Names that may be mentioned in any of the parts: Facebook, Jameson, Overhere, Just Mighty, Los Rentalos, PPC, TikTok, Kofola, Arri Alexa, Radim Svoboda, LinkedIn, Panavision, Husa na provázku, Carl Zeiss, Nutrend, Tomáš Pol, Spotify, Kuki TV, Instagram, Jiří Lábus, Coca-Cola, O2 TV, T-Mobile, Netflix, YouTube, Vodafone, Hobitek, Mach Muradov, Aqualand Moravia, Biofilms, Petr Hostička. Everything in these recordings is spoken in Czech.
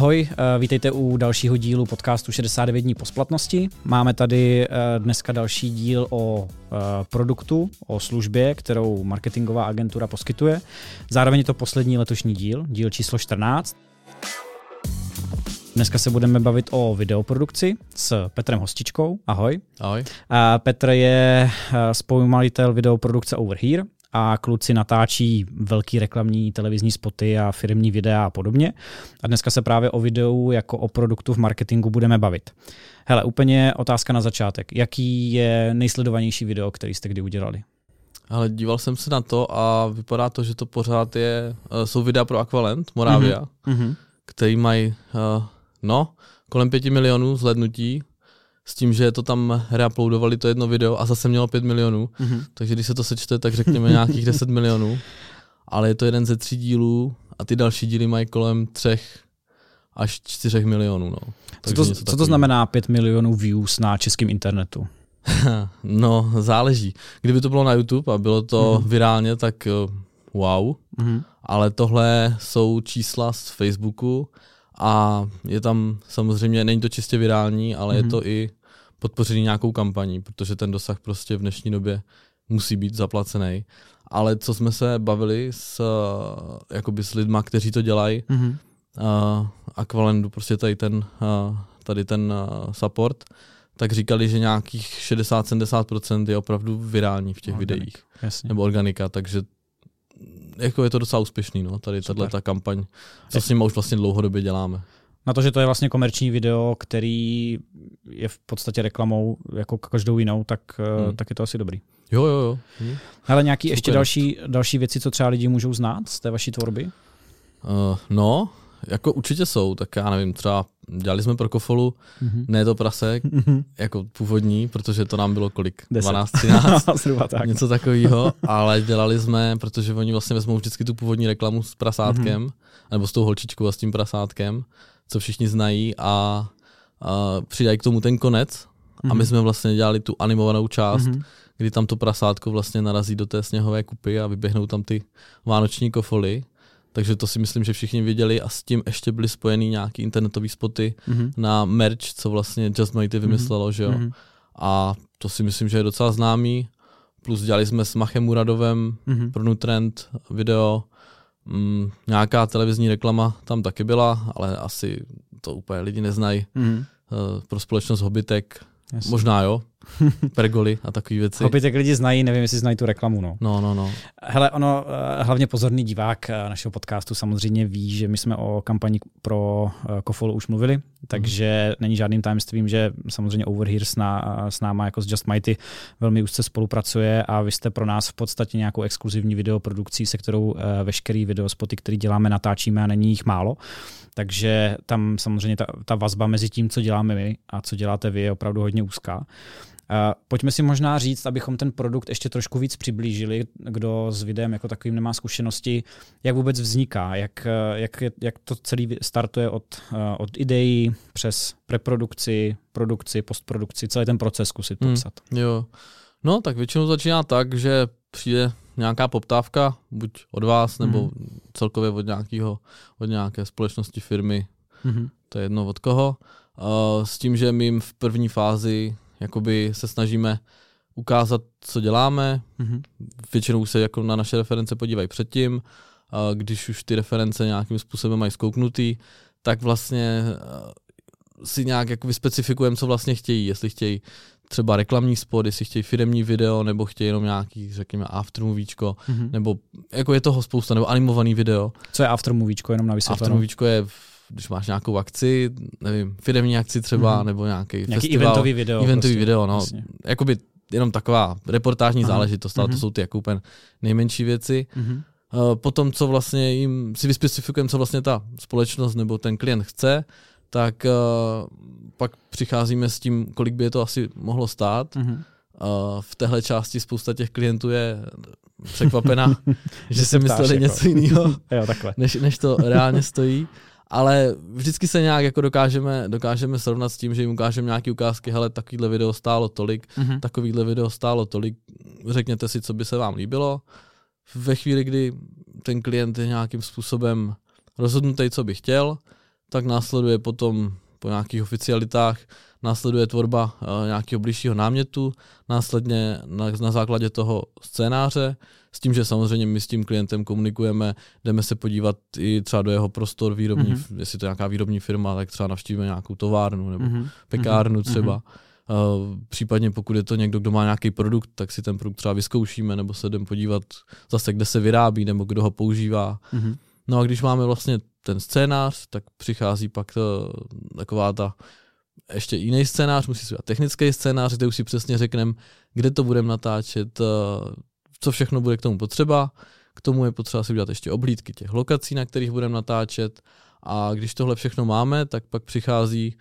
Ahoj, vítejte u dalšího dílu podcastu 69 dní po splatnosti. Máme tady dneska další díl o produktu, o službě, kterou marketingová agentura poskytuje. Zároveň je to poslední letošní díl číslo 14. Dneska se budeme bavit o videoprodukci s Petrem Hostičkou. Ahoj. Ahoj. Petr je spolumajitel videoprodukce Overhere a kluci natáčí velký reklamní televizní spoty a firmní videa a podobně. A dneska se právě o videu jako o produktu v marketingu budeme bavit. Hele, úplně otázka na začátek. Jaký je nejsledovanější video, který jste kdy udělali? Ale díval jsem se na to a vypadá to, že to pořád jsou videa pro Aqualand Moravia, který mají kolem 5 milionů zhlédnutí, s tím, že to tam reuploadovali to jedno video a zase mělo 5 milionů, takže když se to sečte, tak řekněme nějakých 10 milionů, ale je to jeden ze 3 dílů a ty další díly mají kolem 3 až 4 milionů. No. Co to znamená 5 milionů views na českém internetu? No, záleží. Kdyby to bylo na YouTube a bylo to virálně, tak wow, ale tohle jsou čísla z Facebooku a je tam samozřejmě, není to čistě virální, ale je to i podpořený nějakou kampaní, protože ten dosah prostě v dnešní době musí být zaplacený. Ale co jsme se bavili s lidma, kteří to dělají, Aqualandu, prostě tady ten support, tak říkali, že nějakých 60-70% je opravdu virální v těch videích. Jasně. Nebo organika, takže jako je to docela úspěšný, no, tady tato kampaň, co s nima už vlastně dlouhodobě děláme. Na to, že to je vlastně komerční video, který je v podstatě reklamou jako každou jinou, tak je to asi dobrý. Jo. Ale nějaký super. Ještě další věci, co třeba lidi můžou znát z té vaší tvorby? Jako určitě jsou, tak já nevím, třeba dělali jsme pro Kofolu, ne to prase, jako původní, protože to nám bylo kolik? 10. 12, 13, tak. Něco takového, ale dělali jsme, protože oni vlastně vezmou vždycky tu původní reklamu s prasátkem, nebo s tou holčičkou a s tím prasátkem, co všichni znají a přidají k tomu ten konec a my jsme vlastně dělali tu animovanou část, kdy tam to prasátko vlastně narazí do té sněhové kupy a vyběhnou tam ty vánoční kofoly. Takže to si myslím, že všichni viděli a s tím ještě byly spojený nějaký internetový spoty na merch, co vlastně Just Mighty vymyslelo, že jo. A to si myslím, že je docela známý. Plus dělali jsme s Machem Muradovem pro Nutrend video. Nějaká televizní reklama tam taky byla, ale asi to úplně lidi neznají. Pro společnost Hobitek. Jasně. Možná jo, pergoly a takové věci. Hobitek lidi znají, nevím, jestli znají tu reklamu. No. Hele, ono, hlavně pozorný divák našeho podcastu samozřejmě ví, že my jsme o kampani pro Kofolu už mluvili, takže není žádným tajemstvím, že samozřejmě Overhere s náma jako s Just Mighty velmi úzce spolupracuje a vy jste pro nás v podstatě nějakou exkluzivní videoprodukcí, se kterou veškerý videospoty, který děláme, natáčíme a není jich málo. Takže tam samozřejmě ta vazba mezi tím, co děláme my a co děláte vy, je opravdu hodně úzká. Pojďme si možná říct, abychom ten produkt ještě trošku víc přiblížili, kdo s videem jako takovým nemá zkušenosti, jak vůbec vzniká, jak to celé startuje od ideí přes preprodukci, produkci, postprodukci, celý ten proces zkusit popsat. Jo. No tak většinou začíná tak, že přijde nějaká poptávka, buď od vás, nebo celkově od nějaké společnosti, firmy, to je jedno od koho, s tím, že my v první fázi jakoby se snažíme ukázat, co děláme, většinou se jako na naše reference podívají předtím, když už ty reference nějakým způsobem mají zkouknutý, tak vlastně si nějak jakoby specifikujeme, co vlastně chtějí, jestli chtějí třeba reklamní spot, jestli chtějí firemní video, nebo chtějí jenom nějaký, řekněme, aftermovíčko, nebo jako je toho spousta, nebo animovaný video. Co je aftermovíčko, jenom na vysvětlenou? Aftermovíčko je, když máš nějakou akci, nevím, firemní akci třeba, nebo nějaký festival, eventový video. Eventový prostě, video, no. Jakoby jenom taková reportážní záležitost, ale to jsou ty jako úplně nejmenší věci. Potom, co vlastně jim si vyspecifikujeme, co vlastně ta společnost nebo ten klient chce, tak pak přicházíme s tím, kolik by je to asi mohlo stát. V téhle části spousta těch klientů je překvapena, že si mysleli jako něco jiného, než to reálně stojí. Ale vždycky se nějak jako dokážeme srovnat s tím, že jim ukážeme nějaké ukázky, hele, takovýhle video stálo tolik, takovýhle video stálo tolik, řekněte si, co by se vám líbilo. Ve chvíli, kdy ten klient je nějakým způsobem rozhodnutý, co by chtěl, tak následuje potom po nějakých oficialitách, následuje tvorba nějakého blížšího námětu, následně na základě toho scénáře, s tím, že samozřejmě my s tím klientem komunikujeme, jdeme se podívat i třeba do jeho prostor výrobní, jestli to je nějaká výrobní firma, tak třeba navštívíme nějakou továrnu nebo pekárnu třeba. Případně pokud je to někdo, kdo má nějaký produkt, tak si ten produkt třeba vyzkoušíme nebo se jdeme podívat zase, kde se vyrábí nebo kdo ho používá. No a když máme vlastně ten scénář, tak přichází pak taková ta ještě jiný scénář, musí se být technický scénář, kde už si přesně řekneme, kde to budeme natáčet, co všechno bude k tomu potřeba. K tomu je potřeba si udělat ještě oblídky těch lokací, na kterých budeme natáčet. A když tohle všechno máme, tak pak přichází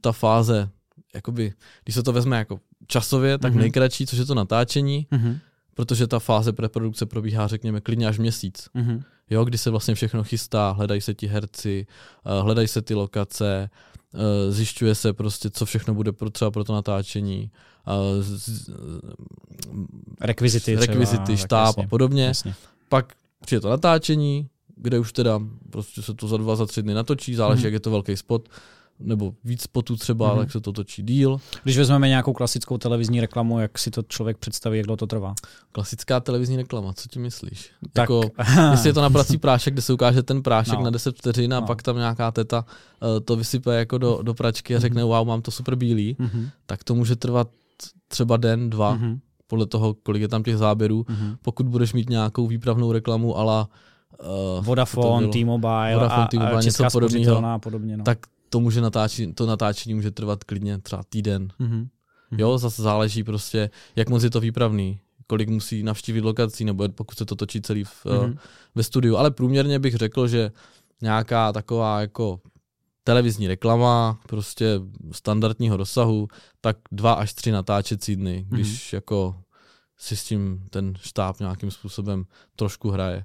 ta fáze, jakoby, když se to vezme jako časově, tak nejkratší, což je to natáčení, protože ta fáze preprodukce probíhá, řekněme, klidně až měsíc. Jo, kdy se vlastně všechno chystá, hledají se ti herci, hledají se ty lokace, zjišťuje se prostě, co všechno bude třeba pro to natáčení. Rekvizity, štáb a podobně. Jasně. Pak přijde to natáčení, kde už teda prostě se to za 2-3 dny natočí, záleží, jak je to velký spot, nebo víc spotů třeba, tak se to točí díl. Když vezmeme nějakou klasickou televizní reklamu, jak si to člověk představí, jak dlouho to trvá? Klasická televizní reklama, co ti myslíš? Tak. Jako, jestli je to na prací prášek, kde se ukáže ten prášek na 10 vteřin a pak tam nějaká teta to vysype jako do pračky a řekne wow, mám to super bílý, tak to může trvat třeba den, dva, podle toho, kolik je tam těch záběrů. Pokud budeš mít nějakou výpravnou reklamu ala Vodafone, T-Mobile a Česká spořitelná a podobně. No. Tak to může natáčení může trvat klidně třeba týden. Jo, zase záleží prostě, jak moc je to výpravný, kolik musí navštívit lokací, nebo pokud se to točí celý ve studiu. Ale průměrně bych řekl, že nějaká taková jako televizní reklama, prostě standardního rozsahu, tak 2 až 3 natáčecí dny, když jako si s tím ten štáb nějakým způsobem trošku hraje.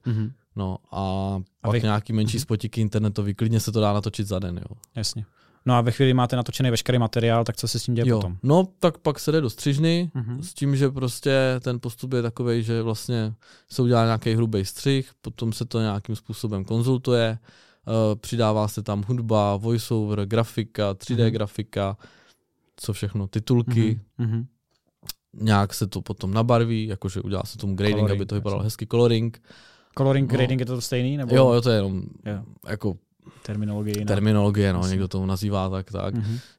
No a pak nějaký menší spotiky internetový, klidně se to dá natočit za den. Jo. Jasně. No a ve chvíli máte natočený veškerý materiál, tak co se s tím děje potom? No tak pak se jde do střižny, s tím, že prostě ten postup je takovej, že vlastně se udělá nějaký hrubý střih, potom se to nějakým způsobem konzultuje, přidává se tam hudba, voiceover, grafika, 3D grafika, co všechno, titulky. Nějak se to potom nabarví, jakože udělá se tomu grading, coloring, aby to vypadalo hezky, coloring. Coloring, grading, je to stejný? Nebo? Jo, to je jenom jako terminologie, no, někdo to nazývá tak.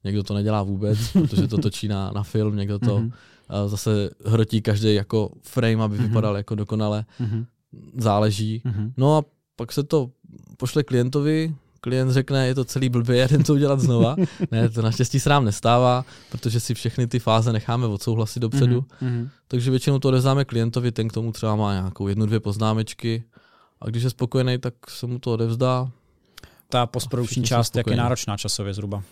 Někdo to nedělá vůbec, protože to točí na film, někdo to zase hrotí každý jako frame, aby vypadal jako dokonale, záleží. No a pak se to pošle klientovi, klient řekne, je to celý blbě, já jdem to udělat znova. Ne, to naštěstí se nám nestává, protože si všechny ty fáze necháme odsouhlasit dopředu. Takže většinou to odevzdáme klientovi, ten k tomu třeba má nějakou 1-2 poznámečky a když je spokojený, tak se mu to odevzdá. Ta postprodukční část, jak je náročná časově zhruba?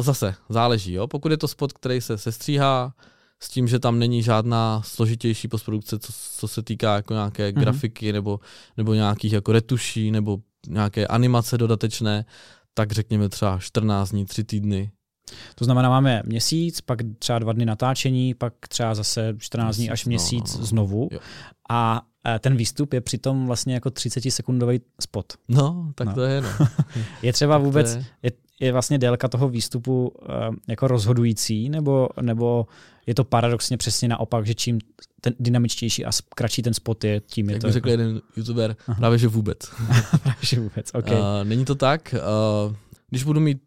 Zase, záleží. Jo? Pokud je to spot, který se sestříhá, s tím, že tam není žádná složitější postprodukce, co se týká jako nějaké grafiky nebo nějakých jako retuší nebo nějaké animace dodatečné, tak řekněme třeba 14 dní, 3 týdny. To znamená, máme měsíc, pak třeba 2 dny natáčení, pak třeba zase 14 dní až měsíc znovu. Jo. A ten výstup je přitom vlastně jako 30-sekundový spot. No, tak to je. No. Je třeba vůbec, je vlastně délka toho výstupu jako rozhodující, nebo je to paradoxně přesně naopak, že čím ten dynamičtější a kratší ten spot je, tím je to. Jak mi řekl jeden youtuber, právě že vůbec. Okay. Není to tak. Když budu mít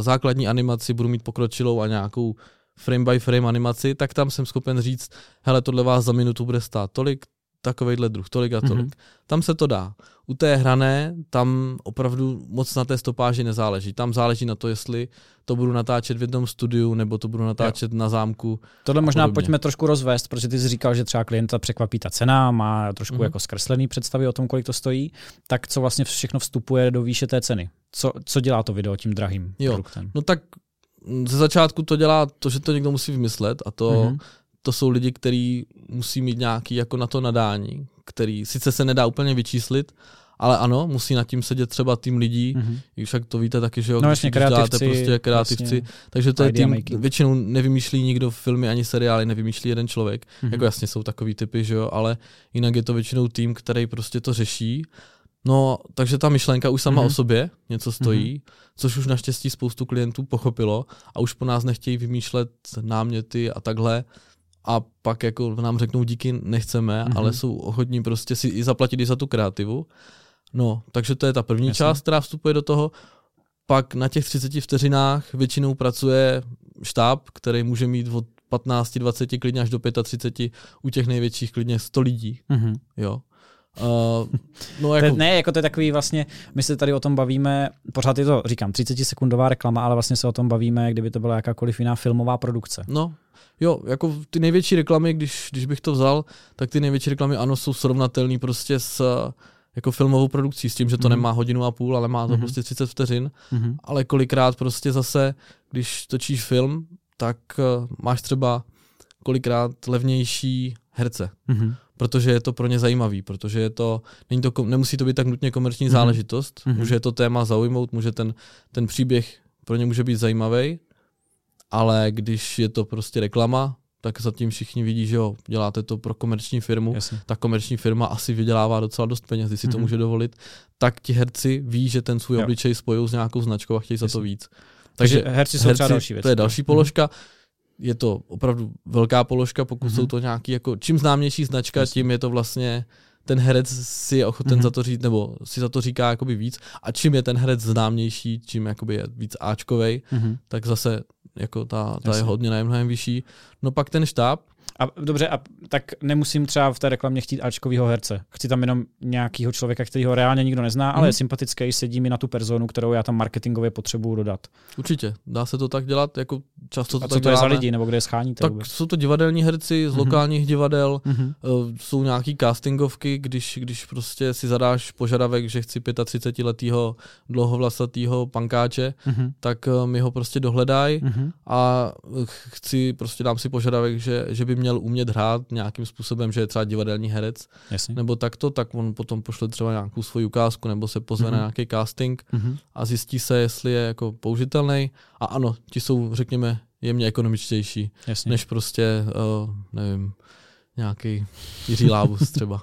základní animaci, budu mít pokročilou a nějakou frame by frame animaci, tak tam jsem schopen říct, hele, tohle vás za minutu bude stát tolik, takovejhle druh, tolik a tolik. Tam se to dá. U té hrané, tam opravdu moc na té stopáži nezáleží. Tam záleží na to, jestli to budu natáčet v jednom studiu, nebo to budu natáčet na zámku. Tohle možná podobně. Pojďme trošku rozvést, protože ty jsi říkal, že třeba klienta překvapí ta cena, má trošku jako zkreslený představy o tom, kolik to stojí, tak co vlastně všechno vstupuje do výše té ceny? Co dělá to video tím drahým produktem? No tak ze začátku to dělá to, že to někdo musí vymyslet a to... To jsou lidi, kteří musí mít nějaký jako na to nadání, který sice se nedá úplně vyčíslit, ale ano, musí nad tím sedět třeba tým lidí, však to víte taky, že jo, když dáte prostě kreativci, takže to je tým, většinou nevymýšlí nikdo filmy ani seriály, nevymýšlí jeden člověk, jako jasně jsou takový typy, že jo, ale jinak je to většinou tým, který prostě to řeší No, takže ta myšlenka už sama o sobě něco stojí, což už naštěstí spoustu klientů pochopilo a už po nás nechtějí vymýšlet náměty a takhle. A pak jako nám řeknou díky, nechceme, ale jsou ochotní prostě si i zaplatit i za tu kreativu. No, takže to je ta první část, která vstupuje do toho. Pak na těch 30 vteřinách většinou pracuje štáb, který může mít od 15, 20 klidně až do 35, u těch největších klidně 100 lidí. Jo. No jako... Ne, jako to je takový vlastně, my se tady o tom bavíme, pořád je to, říkám, 30-sekundová reklama, ale vlastně se o tom bavíme, kdyby to byla jakákoliv jiná filmová produkce. No, jo, jako ty největší reklamy, když bych to vzal, tak ty největší reklamy, ano, jsou srovnatelný prostě s jako filmovou produkcí, s tím, že to nemá hodinu a půl, ale má to prostě 30 vteřin, ale kolikrát prostě zase, když točíš film, tak máš třeba kolikrát levnější herce. Protože je to pro ně zajímavý, protože je to, není to, nemusí to být tak nutně komerční záležitost, může to téma zaujmout, může ten příběh pro ně může být zajímavý, ale když je to prostě reklama, tak zatím všichni vidí, že jo, děláte to pro komerční firmu, ta komerční firma asi vydělává docela dost peněz, když si to může dovolit, tak ti herci ví, že ten svůj obličej spojují s nějakou značkou a chtějí za to víc. Takže herci jsou třeba další věc. To je další položka. Je to opravdu velká položka, pokud jsou to nějaký, jako čím známější značka, tím je to vlastně, ten herec si je ochoten za to říct, nebo si za to říká jakoby víc, a čím je ten herec známější, čím jakoby je víc áčkovej, tak zase jako ta je hodně mnohem vyšší. No pak ten štáb. Dobře, tak nemusím třeba v té reklamě chtít áčkovýho herce. Chci tam jenom nějakýho člověka, kterýho reálně nikdo nezná, ale je sympatický, sedí mi na tu personu, kterou já tam marketingově potřebuju dodat. Určitě, dá se to tak dělat, jako často to tak děláme. A co to je za lidi, nebo kde je scháníte? Tak vůbec? Jsou to divadelní herci z lokálních divadel, jsou nějaký castingovky, když prostě si zadáš požadavek, že chci 35letýho dlouhovlasatýho pankáče, tak mi ho prostě dohledají a chci, prostě dám si požadavek, že by měl umět hrát nějakým způsobem, že je třeba divadelní herec, nebo takto, tak on potom pošle třeba nějakou svoji ukázku nebo se pozve na nějaký casting a zjistí se, jestli je jako použitelný. A ano, ti jsou, řekněme, jemně ekonomičtější, než prostě, nevím, nějaký Jiří Lábus třeba.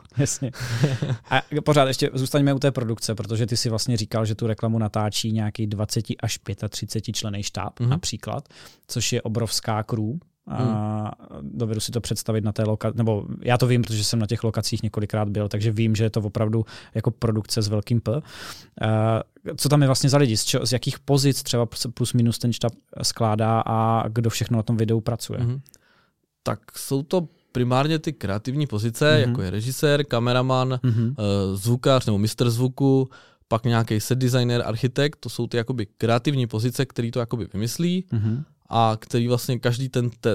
A pořád ještě zůstaňme u té produkce, protože ty si vlastně říkal, že tu reklamu natáčí nějaký 20 až 35 členný štáb například, což je obrovská crew. A dovedu si to představit na té lokaci, nebo já to vím, protože jsem na těch lokacích několikrát byl, takže vím, že je to opravdu jako produkce s velkým P. Co tam je vlastně za lidi? Z jakých pozic třeba plus minus ten štab skládá a kdo všechno na tom videu pracuje? Tak jsou to primárně ty kreativní pozice, jako je režisér, kameraman, zvukař nebo mistr zvuku, pak nějaký set designer, architekt, to jsou ty jakoby kreativní pozice, který to jakoby vymyslí. A který vlastně každý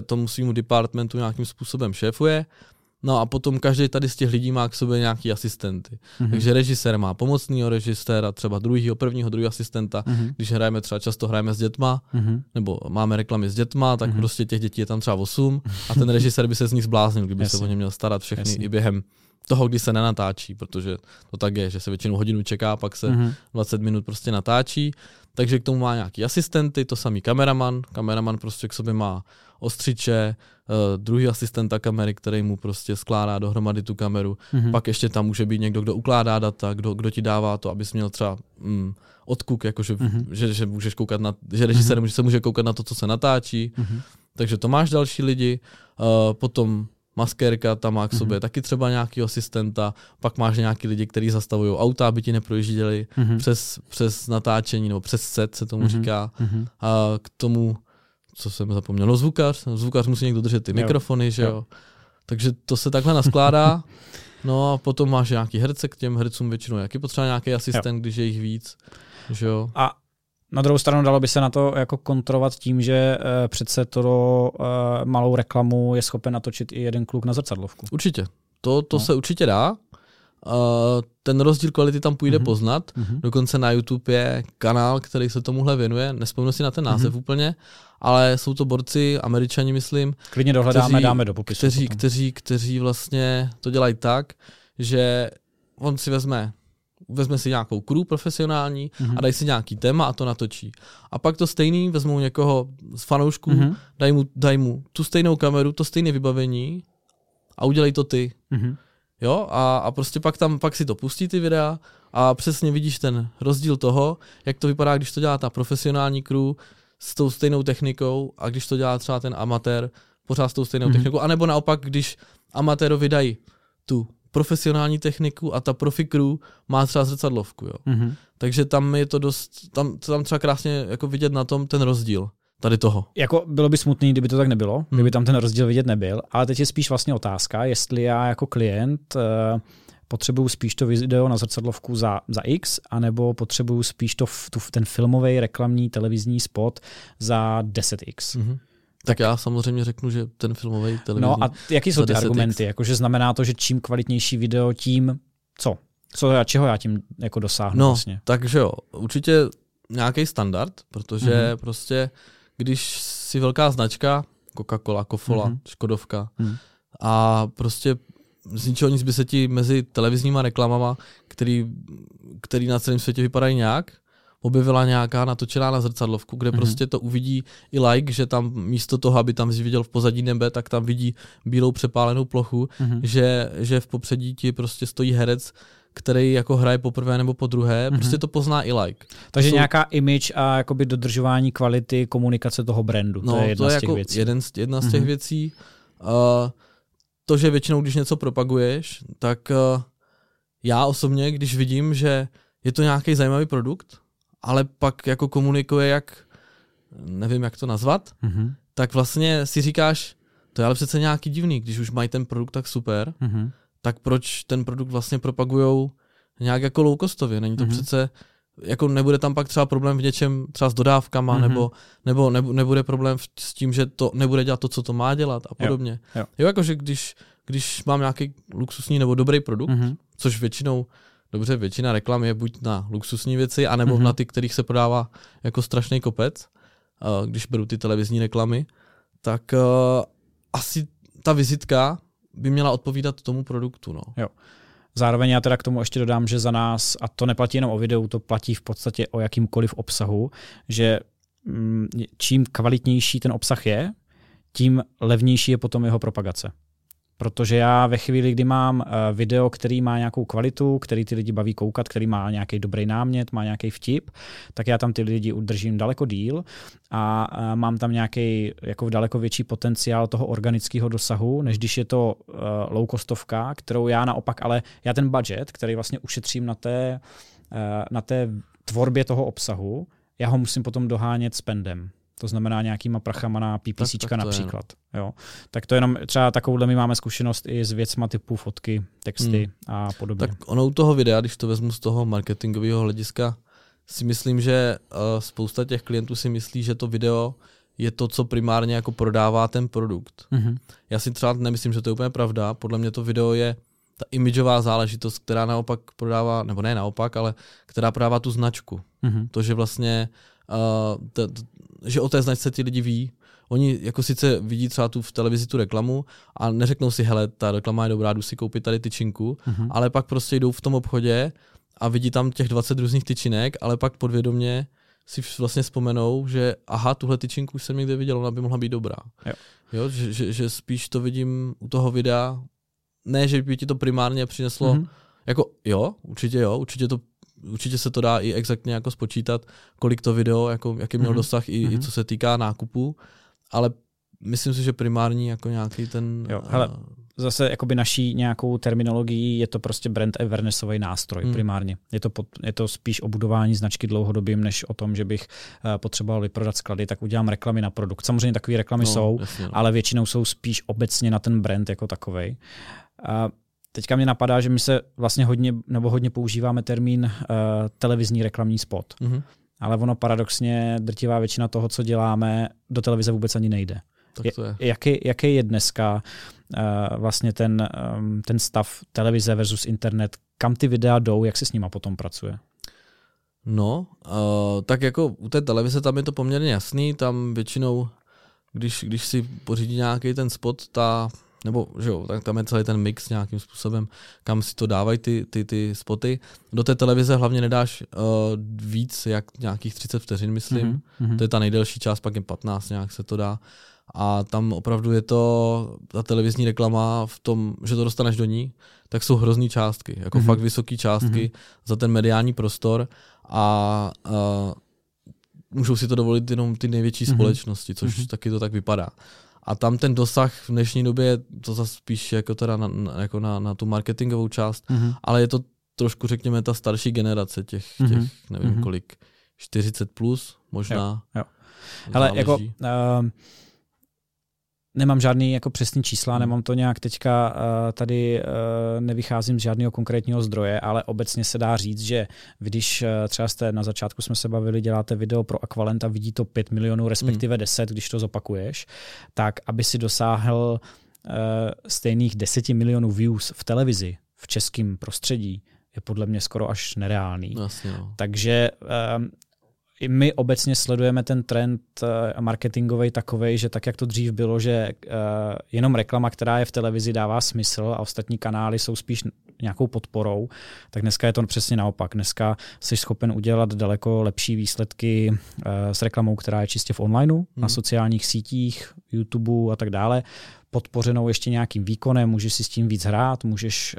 tomu svýmu departmentu nějakým způsobem šéfuje. No a potom každý tady z těch lidí má k sobě nějaký asistenty. Takže režisér má pomocného režiséra, třeba prvního asistenta, když hrajeme třeba často hrajeme s dětma, nebo máme reklamy s dětma, tak prostě těch dětí je tam třeba 8 a ten režisér by se z nich zbláznil, kdyby se o ně měl starat všechny i během toho, kdy se nenatáčí, protože to tak je, že se většinou hodinu čeká, pak se 20 minut prostě natáčí. Takže k tomu má nějaký asistenty, to samý kameraman. Kameraman prostě k sobě má ostřiče, druhý asistenta kamery, který mu prostě skládá dohromady tu kameru. Pak ještě tam může být někdo, kdo ukládá data, kdo ti dává to, abys měl třeba odkuk, jakože, že můžeš koukat na, že režisér se může koukat na to, co se natáčí. Takže to máš další lidi. Potom maskérka, tam má k sobě taky třeba nějaký asistenta, pak máš nějaký lidi, kteří zastavují auta, aby ti neprojížděli přes natáčení, nebo přes set se tomu říká. A k tomu, co jsem zapomněl, no zvukař musí někdo držet ty mikrofony, že jo. Takže to se takhle naskládá. No a potom máš nějaký herce, k těm hercům většinou jaký potřeba nějaký asistent, když je jich víc, že jo. A na druhou stranu dalo by se na to jako kontrolovat tím, že přece to malou reklamu je schopen natočit i jeden kluk na zrcadlovku. Určitě. To se určitě dá. Ten rozdíl kvality tam půjde poznat. Dokonce na YouTube je kanál, který se tomuhle věnuje. Nespomenu si na ten název úplně, ale jsou to borci, Američani, myslím. Klidně dohledáme, dáme do popisu. Kteří vlastně to dělají tak, že on si vezme si nějakou crew profesionální a dají si nějaký téma a to natočí. A pak to stejný, vezmou někoho z fanoušků, dají mu tu stejnou kameru, to stejné vybavení a udělej to ty. Jo? A prostě pak si to pustí ty videa A přesně vidíš ten rozdíl toho, jak to vypadá, když to dělá ta profesionální crew s tou stejnou technikou a když to dělá třeba ten amatér pořád s tou stejnou technikou, anebo naopak, když amatérovi dají tu profesionální techniku a ta profi crew má třeba zrcadlovku. Jo. Mm-hmm. Takže tam je to dost, tam třeba krásně jako vidět na tom ten rozdíl tady toho. Jako bylo by smutný, kdyby to tak nebylo, kdyby tam ten rozdíl vidět nebyl, ale teď je spíš vlastně otázka, jestli já jako klient potřebuju spíš to video na zrcadlovku za X, anebo potřebuju spíš ten filmový reklamní televizní spot za 10X. Mm-hmm. Tak já samozřejmě řeknu, že ten filmový televizní... No a jaký jsou ty argumenty? Jakože znamená to, že čím kvalitnější video, tím co? Čeho já tím jako dosáhnu vlastně? Takže jo, určitě nějaký standard, protože prostě když si velká značka, Coca-Cola, Kofola, Škodovka a prostě z ničeho nic by se ti mezi televizníma reklamama, který na celém světě vypadají nějak, objevila nějaká natočená na zrcadlovku, kde prostě to uvidí i like, že tam místo toho, aby tam viděl v pozadí nebe, tak tam vidí bílou přepálenou plochu, že v popředí ti prostě stojí herec, který jako hraje poprvé nebo podruhé, prostě to pozná i like. Takže nějaká image a jakoby dodržování kvality komunikace toho brandu, to je jedna z těch věcí. Jedna z těch věcí. To, že většinou, když něco propaguješ, tak já osobně, když vidím, že je to nějaký zajímavý produkt, ale pak jako komunikuje, nevím, jak to nazvat, tak vlastně si říkáš, to je ale přece nějaký divný, když už mají ten produkt tak super, tak proč ten produkt vlastně propagujou nějak jako low-costově, není to přece, jako nebude tam pak třeba problém v něčem, třeba s dodávkama, nebo nebude problém s tím, že to nebude dělat to, co to má dělat a podobně. Jo, jakože když mám nějaký luxusní nebo dobrý produkt, což většina reklam je buď na luxusní věci, anebo na ty, kterých se prodává jako strašný kopec, když beru ty televizní reklamy, tak asi ta vizitka by měla odpovídat tomu produktu. No. Jo. Zároveň já teda k tomu ještě dodám, že za nás, a to neplatí jenom o videu, to platí v podstatě o jakýmkoliv obsahu, že čím kvalitnější ten obsah je, tím levnější je potom jeho propagace. Protože já ve chvíli, kdy mám video, který má nějakou kvalitu, který ty lidi baví koukat, který má nějaký dobrý námět, má nějaký vtip, tak já tam ty lidi udržím daleko díl a mám tam nějaký jako daleko větší potenciál toho organického dosahu, než když je to low-costovka, kterou já naopak, ale já ten budget, který vlastně ušetřím na té tvorbě toho obsahu, já ho musím potom dohánět spendem. To znamená nějakýma prachama na PPCčka například. Jo. Tak to jenom třeba takovouhle my máme zkušenost i s věcma typu fotky, texty a podobně. Tak ono u toho videa, když to vezmu z toho marketingového hlediska, si myslím, že spousta těch klientů si myslí, že to video je to, co primárně jako prodává ten produkt. Já si třeba nemyslím, že to je úplně pravda. Podle mě to video je ta imidžová záležitost, která naopak prodává, nebo ne naopak, ale která prodává tu značku. To, že vlastně že o té značce ti lidi ví. Oni jako sice vidí třeba tu v televizi tu reklamu a neřeknou si, hele, ta reklama je dobrá, jdu si koupit tady tyčinku, ale pak prostě jdou v tom obchodě a vidí tam těch 20 různých tyčinek, ale pak podvědomě si vlastně vzpomenou, že aha, tuhle tyčinku už jsem někde viděl, ona by mohla být dobrá. Jo, že spíš to vidím u toho videa, ne, že by ti to primárně přineslo, jako určitě se to dá i exaktně jako spočítat, kolik to video, jaký měl dosah i co se týká nákupu, ale myslím si, že primární jako nějaký ten... Jo, hele, zase jakoby naší nějakou terminologií je to prostě brand awarenessový nástroj primárně. Je to spíš o budování značky dlouhodobým, než o tom, že bych potřeboval vyprodat sklady, tak udělám reklamy na produkt. Samozřejmě takové reklamy jsou, jasně, ale většinou jsou spíš obecně na ten brand jako takovej. Teďka mě napadá, že my se vlastně hodně používáme termín televizní reklamní spot. Ale ono paradoxně drtivá většina toho, co děláme, do televize vůbec ani nejde. Tak to je. Jaký je dneska vlastně ten stav televize versus internet? Kam ty videa jdou, jak se s nima potom pracuje? No, tak jako u té televize tam je to poměrně jasný. Tam většinou, když si pořídí nějaký ten spot, nebo že jo, tak tam je celý ten mix nějakým způsobem, kam si to dávají ty spoty. Do té televize hlavně nedáš víc jak nějakých 30 vteřin, myslím. To je ta nejdelší část, pak je 15, nějak se to dá. a tam opravdu je to, ta televizní reklama v tom, že to dostaneš do ní, tak jsou hrozný částky, jako mm-hmm. fakt vysoké částky mm-hmm. za ten mediální prostor a můžou si to dovolit jenom ty největší mm-hmm. společnosti, což mm-hmm. taky to tak vypadá. A tam ten dosah v dnešní době je to zase spíš jako teda na tu marketingovou část, mm-hmm. ale je to trošku, řekněme, ta starší generace těch mm-hmm. nevím mm-hmm. kolik, 40 plus možná. Jo. Hele, jako nemám žádný jako přesný čísla, nemám to nějak teďka tady, nevycházím z žádného konkrétního zdroje, ale obecně se dá říct, že když třeba jste na začátku jsme se bavili, děláte video pro Aqualand a vidí to 5 milionů, respektive 10, když to zopakuješ, tak aby si dosáhl stejných 10 milionů views v televizi, v českém prostředí, je podle mě skoro až nereálný. Jasně, no. Takže my obecně sledujeme ten trend marketingový takovej, že tak, jak to dřív bylo, že jenom reklama, která je v televizi, dává smysl a ostatní kanály jsou spíš nějakou podporou, tak dneska je to přesně naopak. Dneska jsi schopen udělat daleko lepší výsledky s reklamou, která je čistě v onlineu, na sociálních sítích, YouTube a tak dále, podpořenou ještě nějakým výkonem, můžeš si s tím víc hrát, můžeš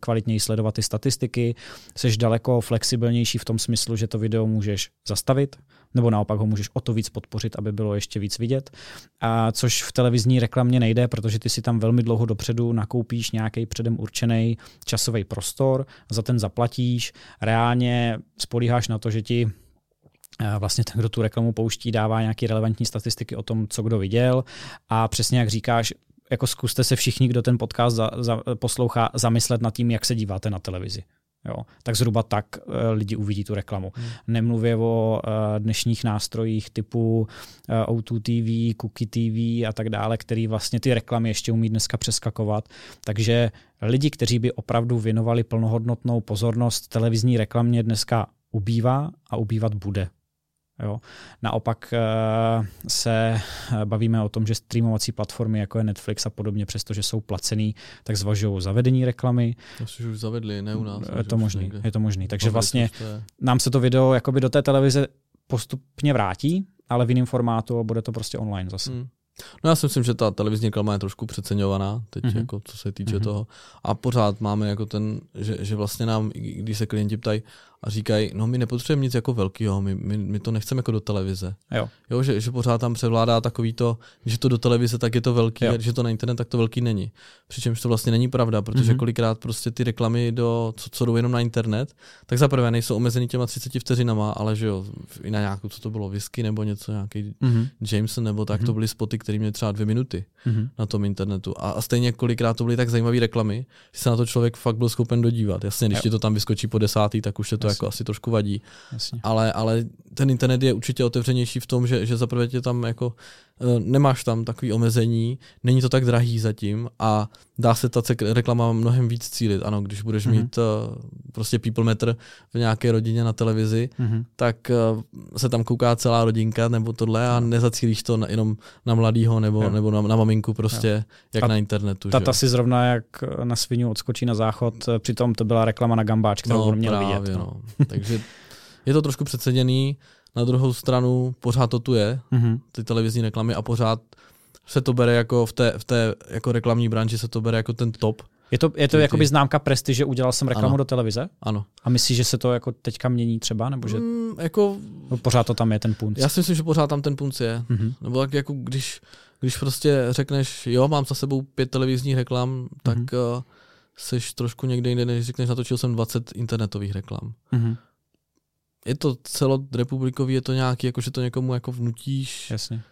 kvalitněji sledovat ty statistiky, jsi daleko flexibilnější v tom smyslu, že to video můžeš zastavit, nebo naopak ho můžeš o to víc podpořit, aby bylo ještě víc vidět, a což v televizní reklamě nejde, protože ty si tam velmi dlouho dopředu nakoupíš nějaký předem určený časový prostor, za ten zaplatíš, reálně spolíháš na to, že ti vlastně ten, kdo tu reklamu pouští, dává nějaké relevantní statistiky o tom, co kdo viděl, a přesně jak říkáš, jako zkuste se všichni, kdo ten podcast poslouchá, zamyslet nad tím, jak se díváte na televizi. Jo, tak zhruba tak lidi uvidí tu reklamu. Nemluvě o dnešních nástrojích typu O2 TV, Kuki TV a tak dále, který vlastně ty reklamy ještě umí dneska přeskakovat. Takže lidi, kteří by opravdu věnovali plnohodnotnou pozornost televizní reklamě, dneska ubývá a ubývat bude. Jo. Naopak se bavíme o tom, že streamovací platformy, jako je Netflix a podobně, přestože jsou placený, tak zvažují zavedení reklamy. To si už zavedli, ne u nás. Je to možný. Takže vlastně nám se to video jakoby do té televize postupně vrátí, ale v jiném formátu a bude to prostě online zase. No já si myslím, že ta televizní reklama je trošku přeceňovaná, teď jako co se týče toho. A pořád máme jako ten, že vlastně nám, když se klienti ptají a říkají, no my nepotřebujeme nic jako velkýho, my to nechceme jako do televize. Jo, že pořád tam převládá takový to, že to do televize, tak je to velký, a že to na internet, tak to velký není. Přičemž to vlastně není pravda, protože kolikrát prostě ty reklamy, co jdou jenom na internet, tak zaprvé nejsou omezený těma 30 vteřinama, ale že jo, i na nějakou, co to bylo, whisky nebo něco, nějaký Jameson nebo tak, to byly spoty, který měl třeba 2 minuty na tom internetu. A stejně kolikrát to byly tak zajímavé reklamy, že se na to člověk fakt byl schopen dodívat. Jasně, když ti to tam vyskočí po 10, tak už je to jako asi trošku vadí. Ale ten internet je určitě otevřenější v tom, že zaprvé tě tam jako nemáš tam takový omezení, není to tak drahý zatím a dá se ta reklama mnohem víc cílit. Ano, když budeš mít prostě people meter v nějaké rodině na televizi, tak se tam kouká celá rodinka nebo tohle a nezacílíš to jenom na mladýho nebo na maminku prostě, jak na internetu. Tata si zrovna jak na svinu odskočí na záchod, přitom to byla reklama na gambáč, kterou on měl vidět. No. Takže je to trošku přeceněný. Na druhou stranu pořád to tu je, ty televizní reklamy, a pořád se to bere jako v té jako reklamní branži se to bere jako ten top. Je to jakoby známka prestiže, udělal jsem reklamu do televize? Ano. A myslíš, že se to jako teďka mění třeba? Nebo že jako, pořád to tam je ten punc? Já si myslím, že pořád tam ten punc je. Nebo tak jako když prostě řekneš, jo, mám za sebou 5 televizních reklam, tak seš trošku někde jinde, než řekneš, natočil jsem 20 internetových reklam. Je to celorepublikový, je to nějaký, jakože to někomu jako vnutíš. Jasně.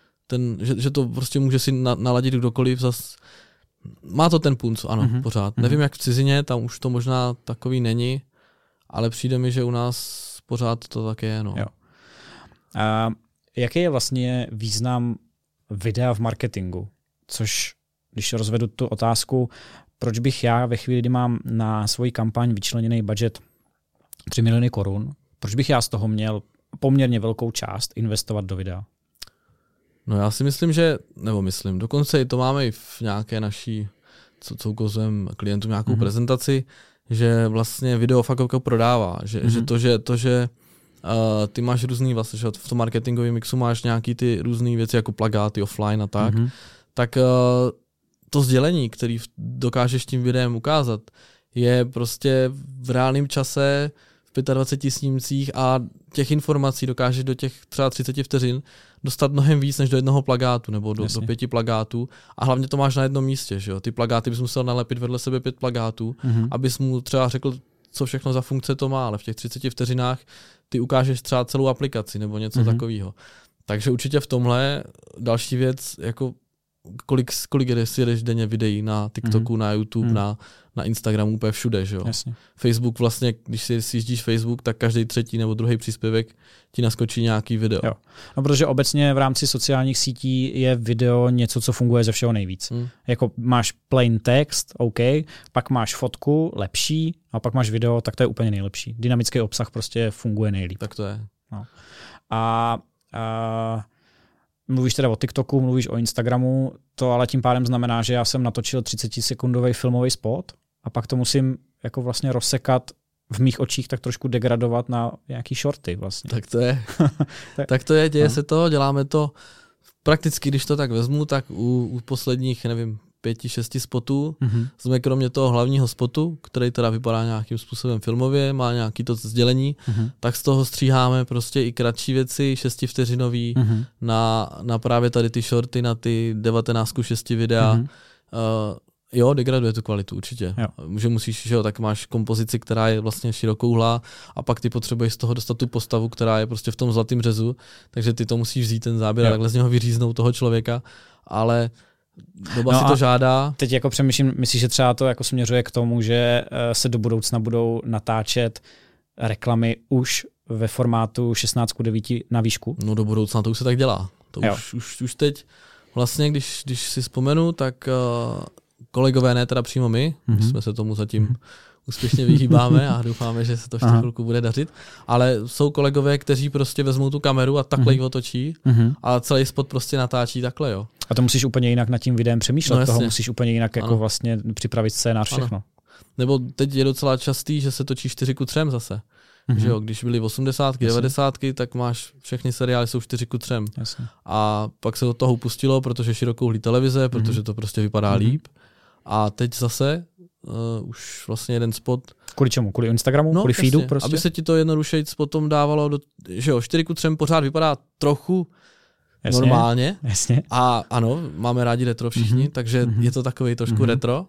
Že to prostě může si naladit kdokoliv. Zas. Má to ten punc, ano, pořád. Nevím, jak v cizině, tam už to možná takový není, ale přijde mi, že u nás pořád to tak je. No. Jo. A jaký je vlastně význam videa v marketingu? Což, když rozvedu tu otázku, proč bych já ve chvíli, kdy mám na svoji kampaň vyčleněný budget 3 miliony korun, proč bych já z toho měl poměrně velkou část investovat do videa? No já si myslím, dokonce i to máme i v nějaké naší, co ukazujeme klientům nějakou prezentaci, že vlastně video fakt prodává, že to, že Ty máš různý vlastně, že v tom marketingovém mixu máš nějaký ty různé věci jako plakáty, offline a tak, mm-hmm. tak to sdělení, který dokážeš tím videem ukázat, je prostě v reálném čase v 25 snímcích a těch informací dokážeš do těch třeba 30 vteřin dostat mnohem víc než do jednoho plakátu nebo do 5 plakátů a hlavně to máš na jednom místě, že jo? Ty plakáty bys musel nalepit vedle sebe 5 plakátů, mm-hmm. abys mu třeba řekl, co všechno za funkce to má, ale v těch 30 vteřinách ty ukážeš třeba celou aplikaci nebo něco mm-hmm. takového. Takže určitě v tomhle další věc, jako kolik jedeš denně videí na TikToku, mm-hmm. na YouTube, mm-hmm. na Instagramu, úplně všude, že jo? Jasně. Facebook vlastně, když si sjíždíš Facebook, tak každý třetí nebo druhý příspěvek ti naskočí nějaký video. Jo. No protože obecně v rámci sociálních sítí je video něco, co funguje ze všeho nejvíc. Mm. Jako máš plain text, OK, pak máš fotku, lepší, a pak máš video, tak to je úplně nejlepší. Dynamický obsah prostě funguje nejlíp. Tak to je. No. A mluvíš teda o TikToku, mluvíš o Instagramu, to ale tím pádem znamená, že já jsem natočil 30-sekundový filmový spot a pak to musím jako vlastně rozsekat v mých očích tak trošku degradovat na nějaký shorty vlastně. Tak to je, tak to je, děje se to, děláme to prakticky, když to tak vezmu, tak u posledních, nevím, 5-6 spotů mm-hmm. jsme kromě toho hlavního spotu, který teda vypadá nějakým způsobem filmově, má nějaký to sdělení, mm-hmm. tak z toho stříháme prostě i kratší věci, 6vteřinový mm-hmm. na právě tady ty shorty, na ty 19:6 videa. Mm-hmm. Jo, degraduje tu kvalitu určitě. Jo. Že musíš, že jo, tak máš kompozici, která je vlastně širokouhlá a pak ty potřebuješ z toho dostat tu postavu, která je prostě v tom zlatým řezu, takže ty to musíš vzít ten záběr a takhle z něho vyříznout toho člověka, ale doba si to žádá. Teď jako přemýšlím, myslíš, že třeba to jako směřuje k tomu, že se do budoucna budou natáčet reklamy už ve formátu 16:9 na výšku? No do budoucna to už se tak dělá. To už teď vlastně, když si vzpomenu, tak kolegové, ne teda přímo my, mm-hmm. jsme se tomu zatím úspěšně vyhýbáme a doufáme, že se to v těch chvilku bude dařit, ale jsou kolegové, kteří prostě vezmou tu kameru a takhle ji otočí a celý spot prostě natáčí takhle, jo. A to musíš úplně jinak nad tím videem přemýšlet, no toho musíš úplně jinak jako vlastně připravit scénář, všechno. Ano. Nebo teď je docela častý, že se točí 4:3 zase. Mm-hmm. Že jo, když byly 80, 90, tak máš všechny seriály jsou 4:3. Jasně. A pak se do toho upustilo, protože širokouhlý televize, protože to prostě vypadá líp. A teď zase už vlastně jeden spot. Kvůli čemu? Kvůli Instagramu? No, kvůli feedu prostě? Aby se ti to jednodušejc potom dávalo, že jo, 4:3 pořád vypadá trochu normálně. Jasně. A ano, máme rádi retro všichni, takže je to takový trošku retro.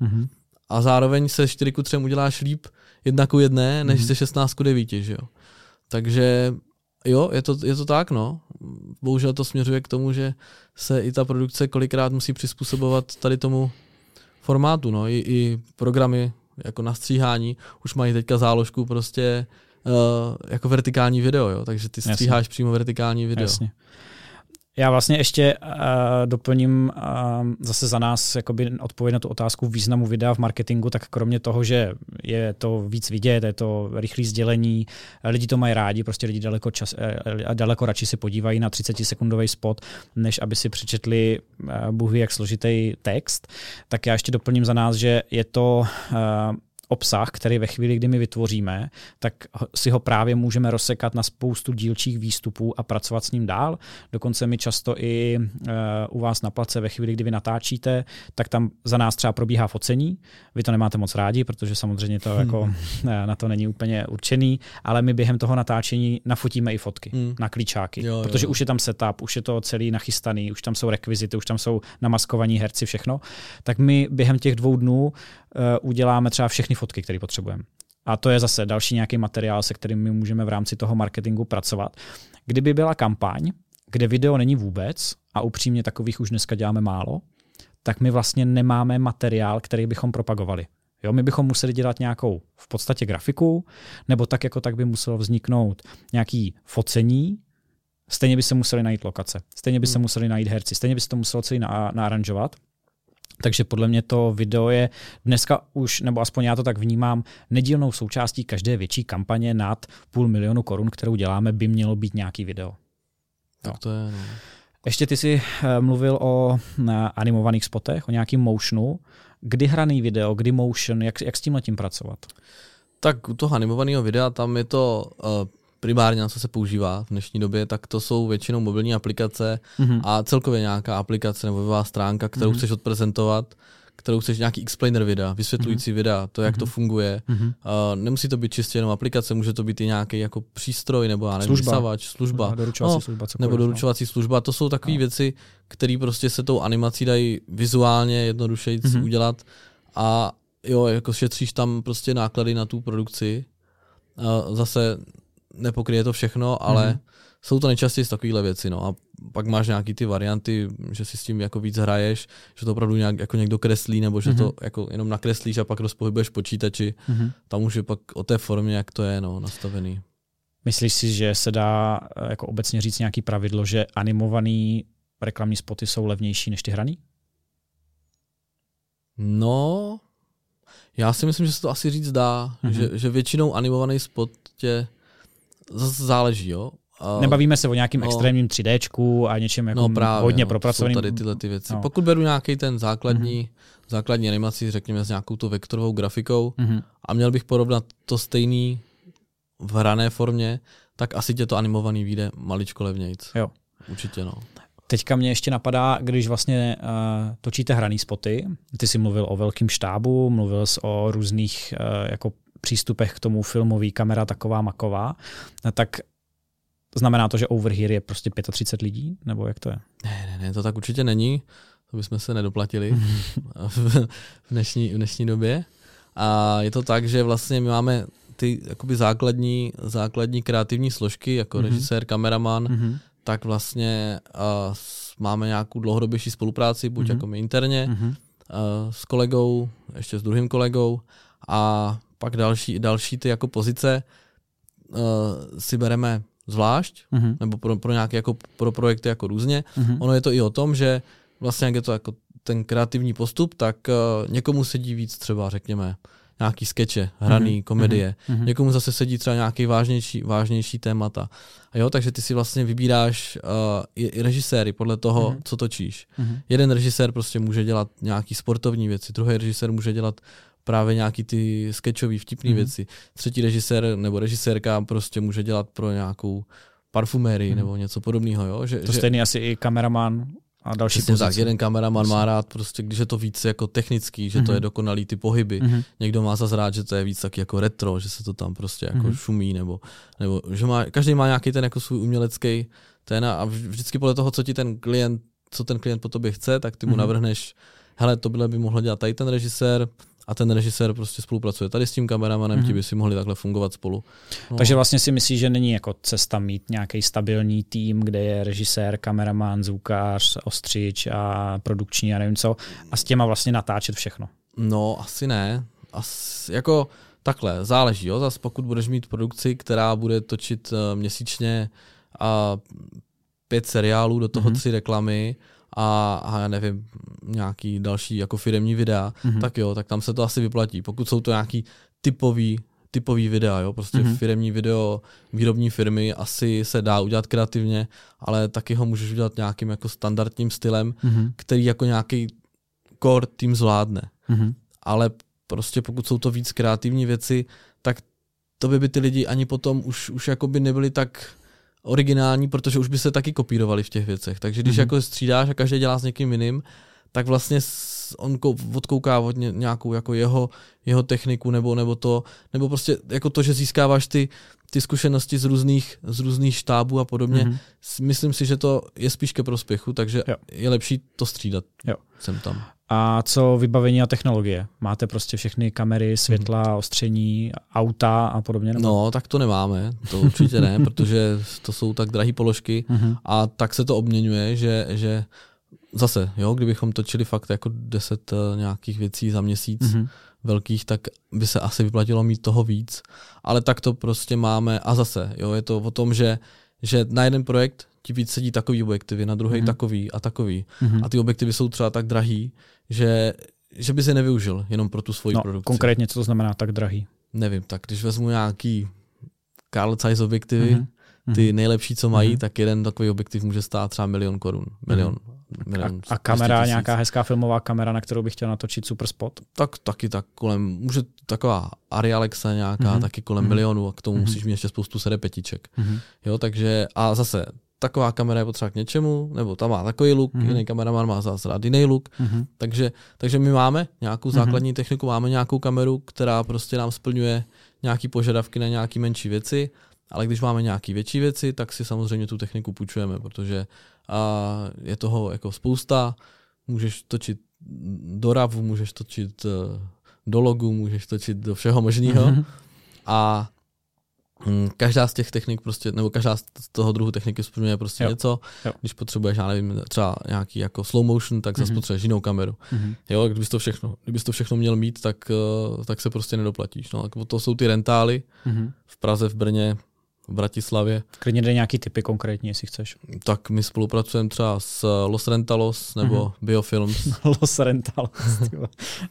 A zároveň se 4:3 uděláš líp 1:1, než se 16:9, že jo. Takže jo, je to tak, no. Bohužel to směřuje k tomu, že se i ta produkce kolikrát musí přizpůsobovat tady tomu formátu, no, i programy jako na stříhání už mají teďka záložku prostě jako vertikální video, jo, takže ty stříháš přímo vertikální video. Jasně. Já vlastně ještě doplním zase za nás jakoby odpověď na tu otázku významu videa v marketingu, tak kromě toho, že je to víc vidět, je to rychlé sdělení, lidi to mají rádi, prostě lidi daleko radši se podívají na 30-sekundový spot, než aby si přečetli bůhví jak složitý text, tak já ještě doplním za nás, že je to obsah, který ve chvíli, kdy my vytvoříme, tak si ho právě můžeme rozsekat na spoustu dílčích výstupů a pracovat s ním dál. Dokonce my často i u vás na place ve chvíli, kdy vy natáčíte, tak tam za nás třeba probíhá focení. Vy to nemáte moc rádi, protože samozřejmě to jako na to není úplně určený, ale my během toho natáčení nafotíme i fotky na klíčáky, protože už je tam setup, už je to celý nachystaný, už tam jsou rekvizity, už tam jsou namaskovaní herci, všechno. Tak my během těch 2 dnů uděláme třeba všechny fotky, které potřebujeme. A to je zase další nějaký materiál, se kterým my můžeme v rámci toho marketingu pracovat. Kdyby byla kampaň, kde video není vůbec, a upřímně takových už dneska děláme málo, tak my vlastně nemáme materiál, který bychom propagovali. Jo, my bychom museli dělat nějakou v podstatě grafiku, nebo tak jako tak by muselo vzniknout nějaký focení, stejně by se museli najít lokace, stejně by se museli najít herci, stejně by se to muselo celý naaranžovat. Takže podle mě to video je dneska už, nebo aspoň já to tak vnímám, nedílnou součástí každé větší kampaně nad 500 000 korun, kterou děláme, by mělo být nějaký video. Tak to je. Ještě ty jsi mluvil o animovaných spotech, o nějakým motionu. Kdy hraný video, kdy motion, jak s tímhletím pracovat? Tak u toho animovaného videa tam je to primárně na co se používá v dnešní době, tak to jsou většinou mobilní aplikace a celkově nějaká aplikace nebo webová stránka, kterou chceš odprezentovat, kterou chceš nějaký explainer videa, vysvětlující videa, to, jak to funguje. Nemusí to být čistě jenom aplikace, může to být i nějaký jako přístroj nebo já nevím, služba. Doručovací služba cokoliv, nebo doručovací služba. To jsou takové věci, které prostě se tou animací dají vizuálně jednodušeji udělat a jo, jako šetříš tam prostě náklady na tu produkci. Zase nepokryje to všechno, ale jsou to nejčastěji takovéhle věci. No. A pak máš nějaký ty varianty, že si s tím jako víc hraješ, že to opravdu nějak, jako někdo kreslí, nebo že to jako jenom nakreslíš a pak rozpohybuješ počítači. Tam už je pak o té formě, jak to je nastavený. Myslíš si, že se dá jako obecně říct nějaký pravidlo, že animovaný reklamní spoty jsou levnější než ty hraný? No, já si myslím, že se to asi říct dá, že většinou animovaný spot tě zase záleží, jo. Nebavíme se o nějakým extrémním 3Dčku a něčem jako hodně propracovaným. Tady tyhle ty věci. No. Pokud beru nějaký ten základní animaci, řekněme s nějakou tu vektorovou grafikou a měl bych porovnat to stejný v hrané formě, tak asi tě to animovaný vyjde maličko levnějc. Jo. Určitě no. Teďka mě ještě napadá, když vlastně točíte hraný spoty, ty jsi mluvil o velkým štábu, mluvil jsi o různých jako přístupech k tomu filmový, kamera taková, maková, tak znamená to, že Overhere je prostě 35 lidí? Nebo jak to je? Ne, to tak určitě není. To bychom se nedoplatili v dnešní době. A je to tak, že vlastně my máme ty jakoby základní kreativní složky, jako režisér, kameraman, tak vlastně máme nějakou dlouhodobější spolupráci, buď jako my interně, s kolegou, ještě s druhým kolegou a pak další ty jako pozice si bereme zvlášť, nebo pro nějaké jako pro projekty jako různě. Ono je to i o tom, že vlastně jak je to jako ten kreativní postup, tak někomu sedí víc třeba, řekněme, nějaký skeče, hraný, komedie. Někomu zase sedí třeba nějaký vážnější témata. A jo, takže ty si vlastně vybíráš i režiséry podle toho, co točíš. Jeden režisér prostě může dělat nějaký sportovní věci, druhý režisér může dělat právě nějaký ty skečový, vtipný věci. Třetí režisér nebo režisérka prostě může dělat pro nějakou parfumérii nebo něco podobného. Jo? To stejný asi i kameraman a další pozice. Tak, jeden kameraman má rád prostě, když je to víc jako technický, že to je dokonalý ty pohyby. Někdo má zase rád, že to je víc taky jako retro, že se to tam prostě jako šumí nebo že má, každý má nějaký ten jako svůj umělecký ten a vždycky podle toho, co ten klient po tobě chce, tak ty mu navrhneš, hele, tohle by mohl dělat tady ten režisér, a ten režisér prostě spolupracuje tady s tím kameramanem, ti by si mohli takhle fungovat spolu. No. Takže vlastně si myslíš, že není jako cesta mít nějaký stabilní tým, kde je režisér, kameraman, zvukář, ostřič a produkční a nevím co, a s těma vlastně natáčet všechno? No, asi ne. Jako takhle, záleží. Jo? Zas pokud budeš mít produkci, která bude točit měsíčně 5 seriálů, do toho 3 reklamy, a já nevím, nějaký další jako firemní videa, tak jo, tak tam se to asi vyplatí. Pokud jsou to nějaký typový videa, jo, prostě firemní video výrobní firmy asi se dá udělat kreativně, ale taky ho můžeš udělat nějakým jako standardním stylem, který jako nějaký core tým zvládne. Ale prostě pokud jsou to víc kreativní věci, tak to by ty lidi ani potom už jakoby nebyli tak originální, protože už by se taky kopírovali v těch věcech. Takže když jako střídáš a každý dělá s někým jiným, tak vlastně on odkouká nějakou jako jeho techniku nebo prostě jako to, že získáváš ty zkušenosti z různých štábů a podobně. Myslím si, že to je spíš ke prospěchu, takže je lepší to střídat. Jo. Jsem tam. A co vybavení a technologie? Máte prostě všechny kamery, světla, ostření, auta a podobně? Nebo? No, tak to nemáme, to určitě ne, protože to jsou tak drahé položky a tak se to obměňuje, že zase, jo, kdybychom točili fakt jako 10 nějakých věcí za měsíc velkých, tak by se asi vyplatilo mít toho víc, ale tak to prostě máme a zase, jo, je to o tom, že na jeden projekt ti víc sedí takový objektivy, na druhý takový. A ty objektivy jsou třeba tak drahý, že by se nevyužil jenom pro tu svoji produkci. Konkrétně, co to znamená tak drahý? Nevím, tak když vezmu nějaký Carl Zeiss objektivy, ty nejlepší, co mají, tak jeden takový objektiv může stát třeba 1 000 000 korun. Milion. A kamera, nějaká hezká filmová kamera, na kterou bych chtěl natočit super spot? Tak taky tak kolem, může taková Arri Alexa nějaká, taky kolem milionu, a k tomu musíš mít ještě spoustu serepetiček. Jo, takže a zase taková kamera je potřeba k něčemu, nebo ta má takový look, jiný kameraman má zase rád jiný look, takže my máme nějakou základní techniku, máme nějakou kameru, která prostě nám splňuje nějaký požadavky na nějaký menší věci, ale když máme nějaký větší věci, tak si samozřejmě tu techniku půjčujeme, protože je toho jako spousta, můžeš točit do RAVu, můžeš točit do logu, můžeš točit do všeho možného a každá z těch technik prostě, nebo každá z toho druhu techniky splňuje prostě něco. Jo. Když potřebuješ, já nevím, třeba nějaký jako slow motion, tak zase potřebuješ jinou kameru. Jo, kdybys to všechno měl mít, tak se prostě nedoplatíš. No, tak to jsou ty rentály v Praze, v Brně, v Bratislavě. Klidně jde nějaký typy konkrétní, jestli chceš. Tak my spolupracujeme třeba s Los Rentalos nebo Biofilms. Los Rentalos.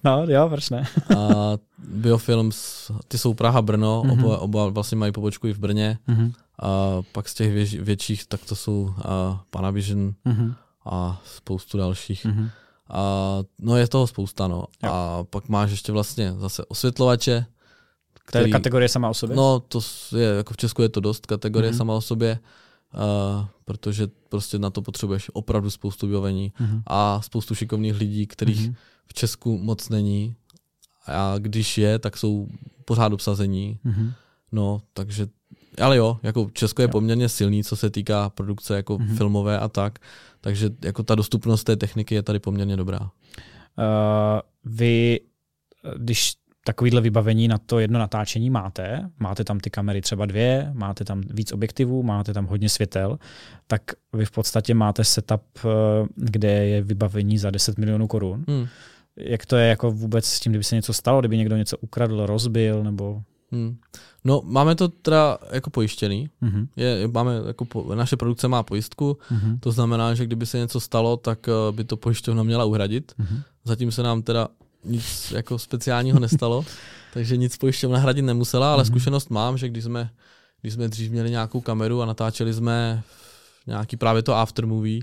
No jo, proč ne? A Biofilms, ty jsou Praha, Brno, oba vlastně mají pobočku i v Brně. A pak z těch větších, tak to jsou Panavision a spoustu dalších. A no je toho spousta, no. Jo. A pak máš ještě vlastně zase osvětlovače, to je kategorie sama o sobě? No, to je, jako v Česku je to dost kategorie sama o sobě, protože prostě na to potřebuješ opravdu spoustu vybavení a spoustu šikovných lidí, kterých v Česku moc není. A když je, tak jsou pořád obsazení. No, takže, ale jo, jako Česko je poměrně silný, co se týká produkce jako filmové a tak, takže jako ta dostupnost té techniky je tady poměrně dobrá. Vy, když takovýhle vybavení na to jedno natáčení máte, máte tam ty kamery třeba dvě, máte tam víc objektivů, máte tam hodně světel, tak vy v podstatě máte setup, kde je vybavení za 10 milionů korun. Jak to je jako vůbec s tím, kdyby se něco stalo, kdyby někdo něco ukradl, rozbil nebo... No, máme to teda jako pojištěný. Naše produkce má pojistku, to znamená, že kdyby se něco stalo, tak by to pojišťovna měla uhradit. Zatím se nám teda nic jako speciálního nestalo, takže nic pojišťovna hradit nemusela, ale zkušenost mám, že když jsme dřív měli nějakou kameru a natáčeli jsme nějaký právě to aftermovie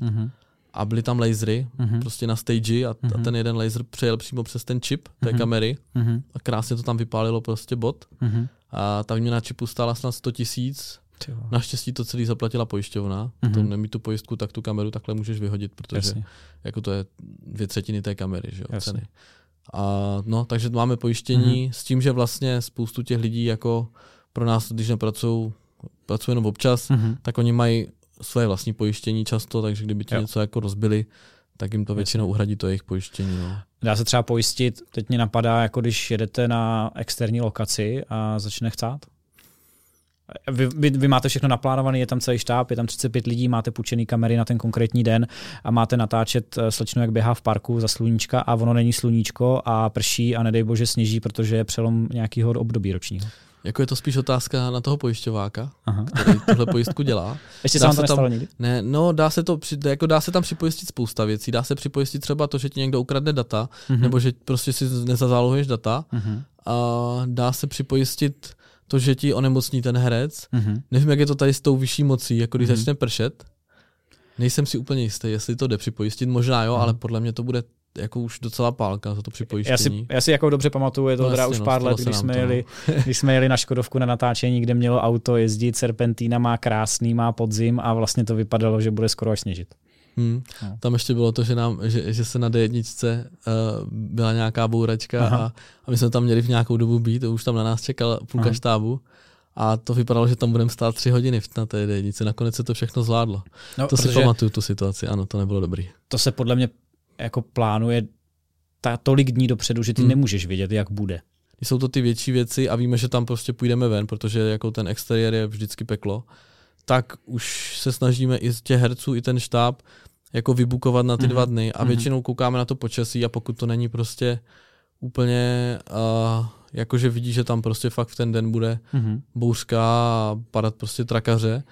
a byly tam lasery prostě na stage a ten jeden laser přejel přímo přes ten čip té kamery a krásně to tam vypálilo prostě bod a ta výměna čipu stála snad 100 000. Naštěstí to celý zaplatila pojišťovna. To nemít tu pojistku, tak tu kameru takhle můžeš vyhodit, protože jako to je 2/3 té kamery, že jo, ceny. A no, takže máme pojištění s tím, že vlastně spoustu těch lidí jako pro nás, když pracují jenom občas, tak oni mají svoje vlastní pojištění často, takže kdyby ti něco jako rozbili, tak jim to většinou uhradí to jejich pojištění. No. Dá se třeba pojistit, teď mě napadá, jako když jedete na externí lokaci a začne chcát? Vy máte všechno naplánované, je tam celý štáb, je tam 35 lidí, máte půjčený kamery na ten konkrétní den a máte natáčet slečnu, jak běhá v parku za sluníčka a ono není sluníčko a prší a nedej bože sněží, protože je přelom nějakého období ročního. Jako je to spíš otázka na toho pojišťováka, který tuhle pojistku dělá. Ještě se vám to nestalo nikdy? Ne, no dá se tam připojistit spousta věcí. Dá se připojistit třeba to, že ti někdo ukradne data, nebo že prostě si nezazálohuješ data. A dá se připojistit to, že ti onemocní ten herec. Nevím, jak je to tady s tou vyšší mocí, jako když začne pršet. Nejsem si úplně jistý, jestli to jde připojistit. Možná jo, ale podle mě to bude jako už docela pálka za to připojistění. Já si jako dobře pamatuju, je to teda už pár let, když jsme jeli na Škodovku na natáčení, kde mělo auto jezdit, serpentína má krásný, má podzim a vlastně to vypadalo, že bude skoro až sněžit. No. Tam ještě bylo to, že se na D1 byla nějaká bouračka a my jsme tam měli v nějakou dobu být, už tam na nás čekala půlka štábu a to vypadalo, že tam budeme stát 3 hodiny na té D1. Nakonec se to všechno zvládlo. No, to si pamatuju, tu situaci, ano, to nebylo dobrý. To se podle mě jako plánuje tolik dní dopředu, že ty nemůžeš vědět, jak bude. Jsou to ty větší věci a víme, že tam prostě půjdeme ven, protože jako ten exteriér je vždycky peklo. Tak už se snažíme i z těch herců, i ten štáb jako vybukovat na ty 2 dny a většinou koukáme na to počasí a pokud to není prostě úplně jakože vidí, že tam prostě fakt v ten den bude bouřka a padat prostě trakaře,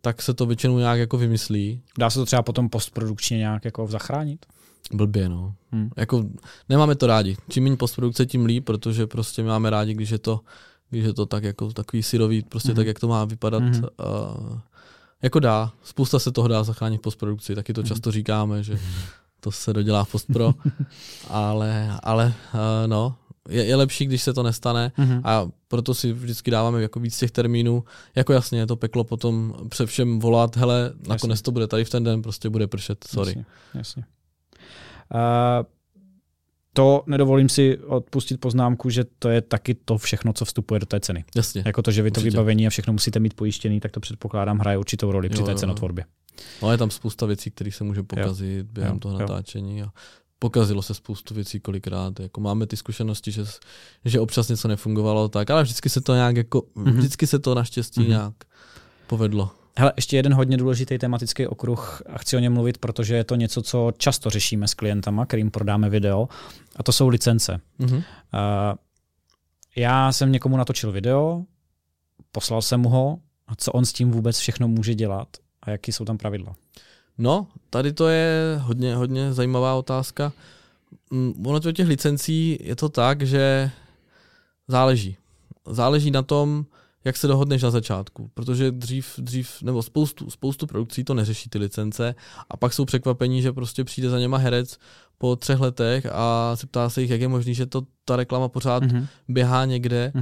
tak se to většinou nějak jako vymyslí. Dá se to třeba potom postprodukčně nějak jako zachránit? Blbě, no. Jako nemáme to rádi. Čím méně postprodukce, tím líp, protože prostě máme rádi, když je to tak jako takový syrový, prostě tak, jak to má vypadat Jako dá, spousta se toho dá zachránit v postprodukci, taky to často říkáme, že to se dodělá v postpro, ale no, je lepší, když se to nestane a proto si vždycky dáváme jako víc těch termínů, jako jasně, je to peklo potom pře všem volat, hele, nakonec to bude tady v ten den, prostě bude pršet, sorry. Jasně. To nedovolím si odpustit poznámku, že to je taky to všechno, co vstupuje do té ceny. Jasně. Jako to, že vy to vybavení a všechno musíte mít pojištěný, tak to předpokládám hraje určitou roli při té cenotvorbě. No, je tam spousta věcí, které se může pokazit během toho natáčení. A pokazilo se spoustu věcí kolikrát. Jako máme ty zkušenosti, že občas něco nefungovalo, tak, ale vždycky se to nějak jako, vždycky se to naštěstí nějak povedlo. Hele, ještě jeden hodně důležitý tematický okruh a chci o něm mluvit, protože je to něco, co často řešíme s klientama, kterým prodáme video, a to jsou licence. Já jsem někomu natočil video, poslal jsem mu ho, a co on s tím vůbec všechno může dělat a jaký jsou tam pravidla? No, tady to je hodně zajímavá otázka. Ono to těch licencí je to tak, že záleží. Záleží na tom, jak se dohodneš na začátku, protože dřív nebo spoustu produkcí to neřeší ty licence a pak jsou překvapení, že prostě přijde za něma herec po 3 letech a se ptá se jich, jak je možný, že to ta reklama pořád běhá někde,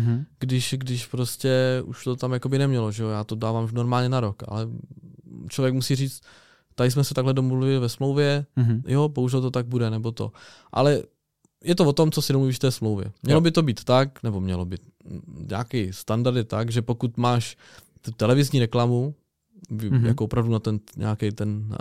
když prostě už to tam jakoby nemělo, že jo, já to dávám normálně na rok, ale člověk musí říct, tady jsme se takhle domluvili ve smlouvě, jo, bohužel to tak bude, nebo to, ale je to o tom, co si domluvíš v té smlouvě. Mělo by to být tak, nebo mělo by nějaký standardy tak, že pokud máš televizní reklamu, jako opravdu na ten nějaký ten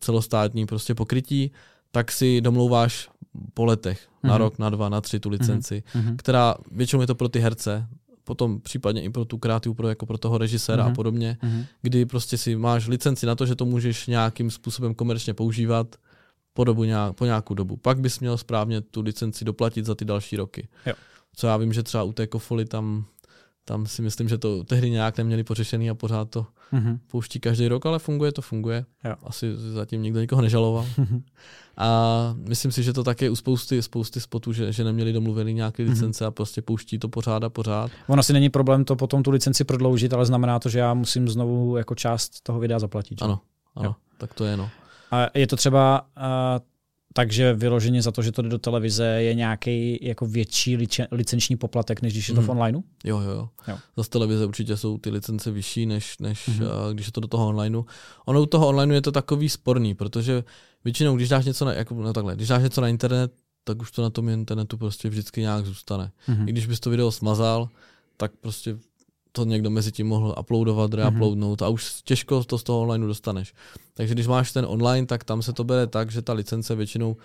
celostátní prostě pokrytí, tak si domlouváš po letech, na rok, na 2, na 3 tu licenci, která většinou je to pro ty herce, potom případně i pro tu kreativu, jako pro toho režiséra a podobně, kdy prostě si máš licenci na to, že to můžeš nějakým způsobem komerčně používat, po nějakou dobu. Pak bys měl správně tu licenci doplatit za ty další roky. Jo. Co já vím, že třeba u té Kofoly tam si myslím, že to tehdy nějak neměli pořešený a pořád to pouští každý rok, ale funguje. Jo. Asi zatím nikdo nikoho nežaloval. A myslím si, že to také u spousty spotů, že neměli domluvený nějaké licence a prostě pouští to pořád. Ono asi není problém to potom tu licenci prodloužit, ale znamená to, že já musím znovu jako část toho videa zaplatit. Že? Ano, tak to je A je to třeba tak, že vyloženě za to, že to jde do televize, je nějaký jako větší licenční poplatek, než když je to v onlineu? Jo. Za televize určitě jsou ty licence vyšší, než když je to do toho onlineu. Ono u toho onlineu je to takový sporný, protože většinou, když dáš něco když dáš něco na internet, tak už to na tom internetu prostě vždycky nějak zůstane. I když bys to video smazal, tak prostě to někdo mezi tím mohl uploadovat, reuploadnout a už těžko to z toho onlineu dostaneš. Takže když máš ten online, tak tam se to bere tak, že ta licence většinou,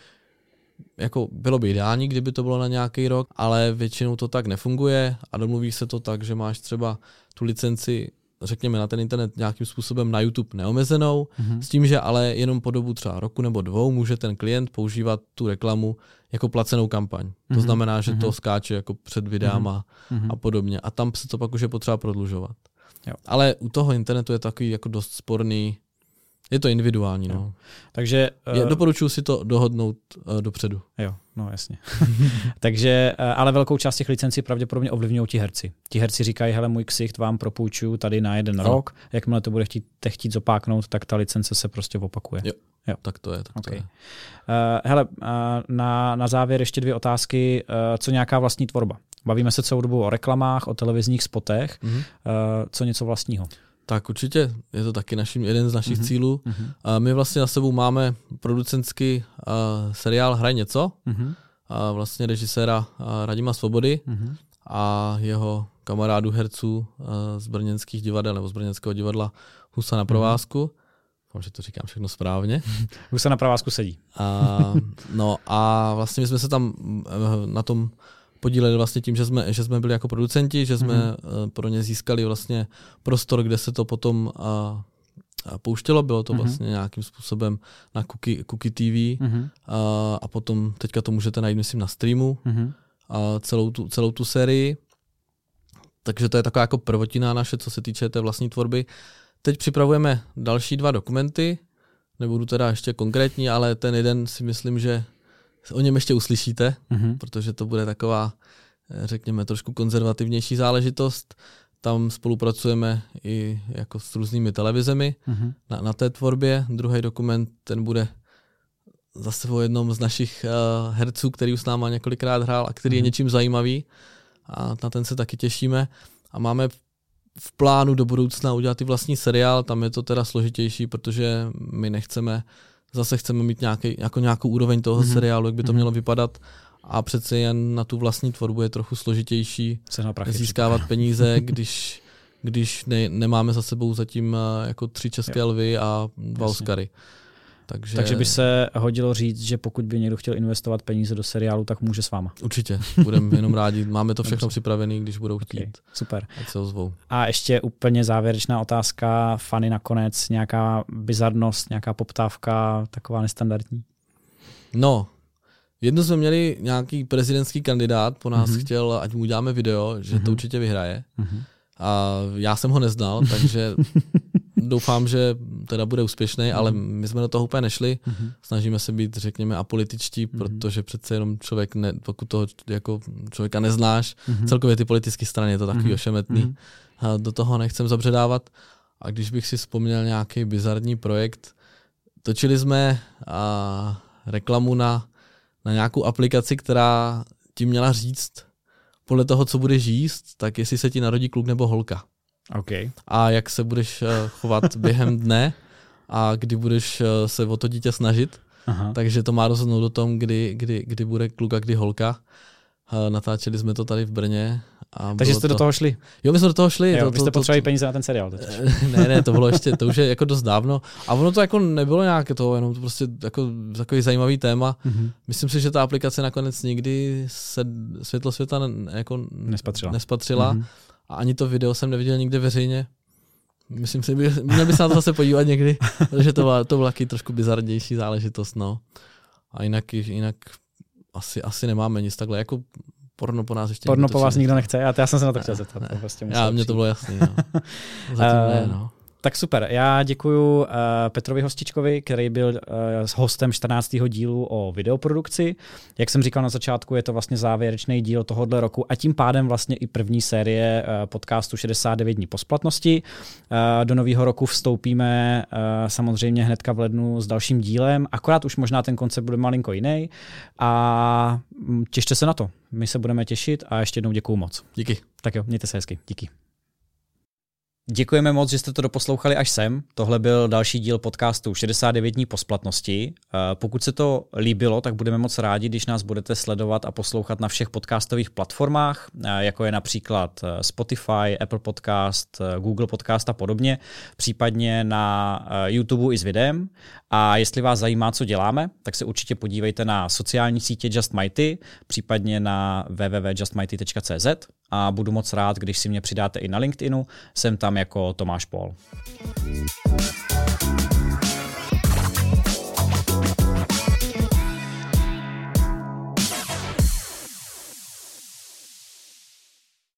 jako bylo by ideální, kdyby to bylo na nějaký rok, ale většinou to tak nefunguje a domluví se to tak, že máš třeba tu licenci, řekněme na ten internet nějakým způsobem na YouTube neomezenou, s tím, že ale jenom po dobu třeba roku nebo 2 může ten klient používat tu reklamu jako placenou kampaň. To znamená, že to skáče jako před videama a podobně. A tam se to pak už je potřeba prodlužovat. Jo. Ale u toho internetu je takový jako dost sporný, je to individuální. No. Takže doporučuji si to dohodnout dopředu. Jo, no jasně. Takže, ale velkou část těch licencí pravděpodobně ovlivňují ti herci. Ti herci říkají, hele, můj ksicht vám propůjčuju tady na 1 rok, jakmile to bude chtít zopáknout, tak ta licence se prostě opakuje. Jo. Tak to je. Hele, na závěr ještě 2 otázky. Co nějaká vlastní tvorba? Bavíme se celou dobu o reklamách, o televizních spotech. Co něco vlastního? Tak určitě, je to taky jeden z našich cílů. My vlastně na sebou máme producentský seriál Hraj něco, vlastně režiséra Radima Svobody a jeho kamarádu herců z brněnských divadel, nebo z brněnského divadla Husa na provázku. Vám, že to říkám všechno správně. Husa na provázku sedí. No a vlastně my jsme se tam na tom podíleli vlastně tím, že jsme byli jako producenti, že jsme pro ně získali vlastně prostor, kde se to potom pouštělo. Bylo to vlastně nějakým způsobem na Kuki TV a potom teďka to můžete najít, myslím, na streamu celou tu sérii. Takže to je taková jako prvotina naše, co se týče té vlastní tvorby. Teď připravujeme další 2 dokumenty, nebudu teda ještě konkrétní, ale ten jeden si myslím, že o něm ještě uslyšíte, protože to bude taková, řekněme, trošku konzervativnější záležitost. Tam spolupracujeme i jako s různými televizemi na té tvorbě. Druhý dokument, ten bude zase o jednom z našich herců, který už s náma několikrát hrál a který je něčím zajímavý. A na ten se taky těšíme. A máme v plánu do budoucna udělat i vlastní seriál. Tam je to teda složitější, protože my chceme mít nějakou úroveň toho seriálu, jak by to mělo vypadat. A přece jen na tu vlastní tvorbu je trochu složitější získávat peníze, když nemáme za sebou zatím jako 3 české lvy a 2 Oscary. Takže by se hodilo říct, že pokud by někdo chtěl investovat peníze do seriálu, tak může s váma. Určitě, budeme jenom rádi. Máme to všechno připravené, když budou chtít. Okay, super. Ať se ozvou. A ještě úplně závěrečná otázka, fany nakonec, nějaká bizarnost, nějaká poptávka, taková nestandardní? No, jedno jsme měli nějaký prezidentský kandidát, po nás chtěl, ať mu uděláme video, že to určitě vyhraje. A já jsem ho neznal, takže doufám, že teda bude úspěšný, ale my jsme do toho úplně nešli. Snažíme se být, řekněme, apolitičtí, protože přece jenom člověk, pokud toho jako člověka neznáš, celkově ty politické strany je to takový ošemetný. A do toho nechcem zabředávat. A když bych si vzpomněl nějaký bizarní projekt, točili jsme reklamu na nějakou aplikaci, která ti měla říct, podle toho, co budeš jíst, tak jestli se ti narodí kluk nebo holka. Okay. A jak se budeš chovat během dne a kdy budeš se o to dítě snažit. Aha. Takže to má rozhodnout o tom, kdy bude kluk a kdy holka. Natáčeli jsme to tady v Brně. Takže jste do toho šli? Jo, my jsme do toho šli. Vy jste potřebovali peníze na ten seriál. Ne, to bylo ještě, to už je jako dost dávno. A ono to jako nebylo nějaké toho, jenom to prostě jako takový zajímavý téma. Myslím si, že ta aplikace nakonec nikdy se světlo světa jako nespatřila. A ani to video jsem neviděl nikde veřejně. Myslím si, měl by se na to zase podívat někdy, protože to byla taky trošku bizarnější záležitost. No. A jinak asi nemáme nic takhle. Jako porno po nás ještě porno po vás nikdo nechce, já jsem se na to chtěl zeptat. Mně to bylo jasný. No. Zatím ne, no. Tak super, já děkuju Petrovi Hostičkovi, který byl hostem 14. dílu o videoprodukci. Jak jsem říkal na začátku, je to vlastně závěrečný díl tohohle roku a tím pádem vlastně i první série podcastu 69 dní po splatnosti. Do nového roku vstoupíme samozřejmě hnedka v lednu s dalším dílem, akorát už možná ten koncept bude malinko jiný a těšte se na to. My se budeme těšit a ještě jednou děkuju moc. Díky. Tak jo, mějte se hezky. Díky. Děkujeme moc, že jste to doposlouchali až sem. Tohle byl další díl podcastu 69 dní po splatnosti. Pokud se to líbilo, tak budeme moc rádi, když nás budete sledovat a poslouchat na všech podcastových platformách, jako je například Spotify, Apple Podcast, Google Podcast a podobně, případně na YouTube i s videem. A jestli vás zajímá, co děláme, tak se určitě podívejte na sociální sítě Just Mighty, případně na www.justmighty.cz a budu moc rád, když si mě přidáte i na LinkedInu. Jsem tam jako Tomáš Pol.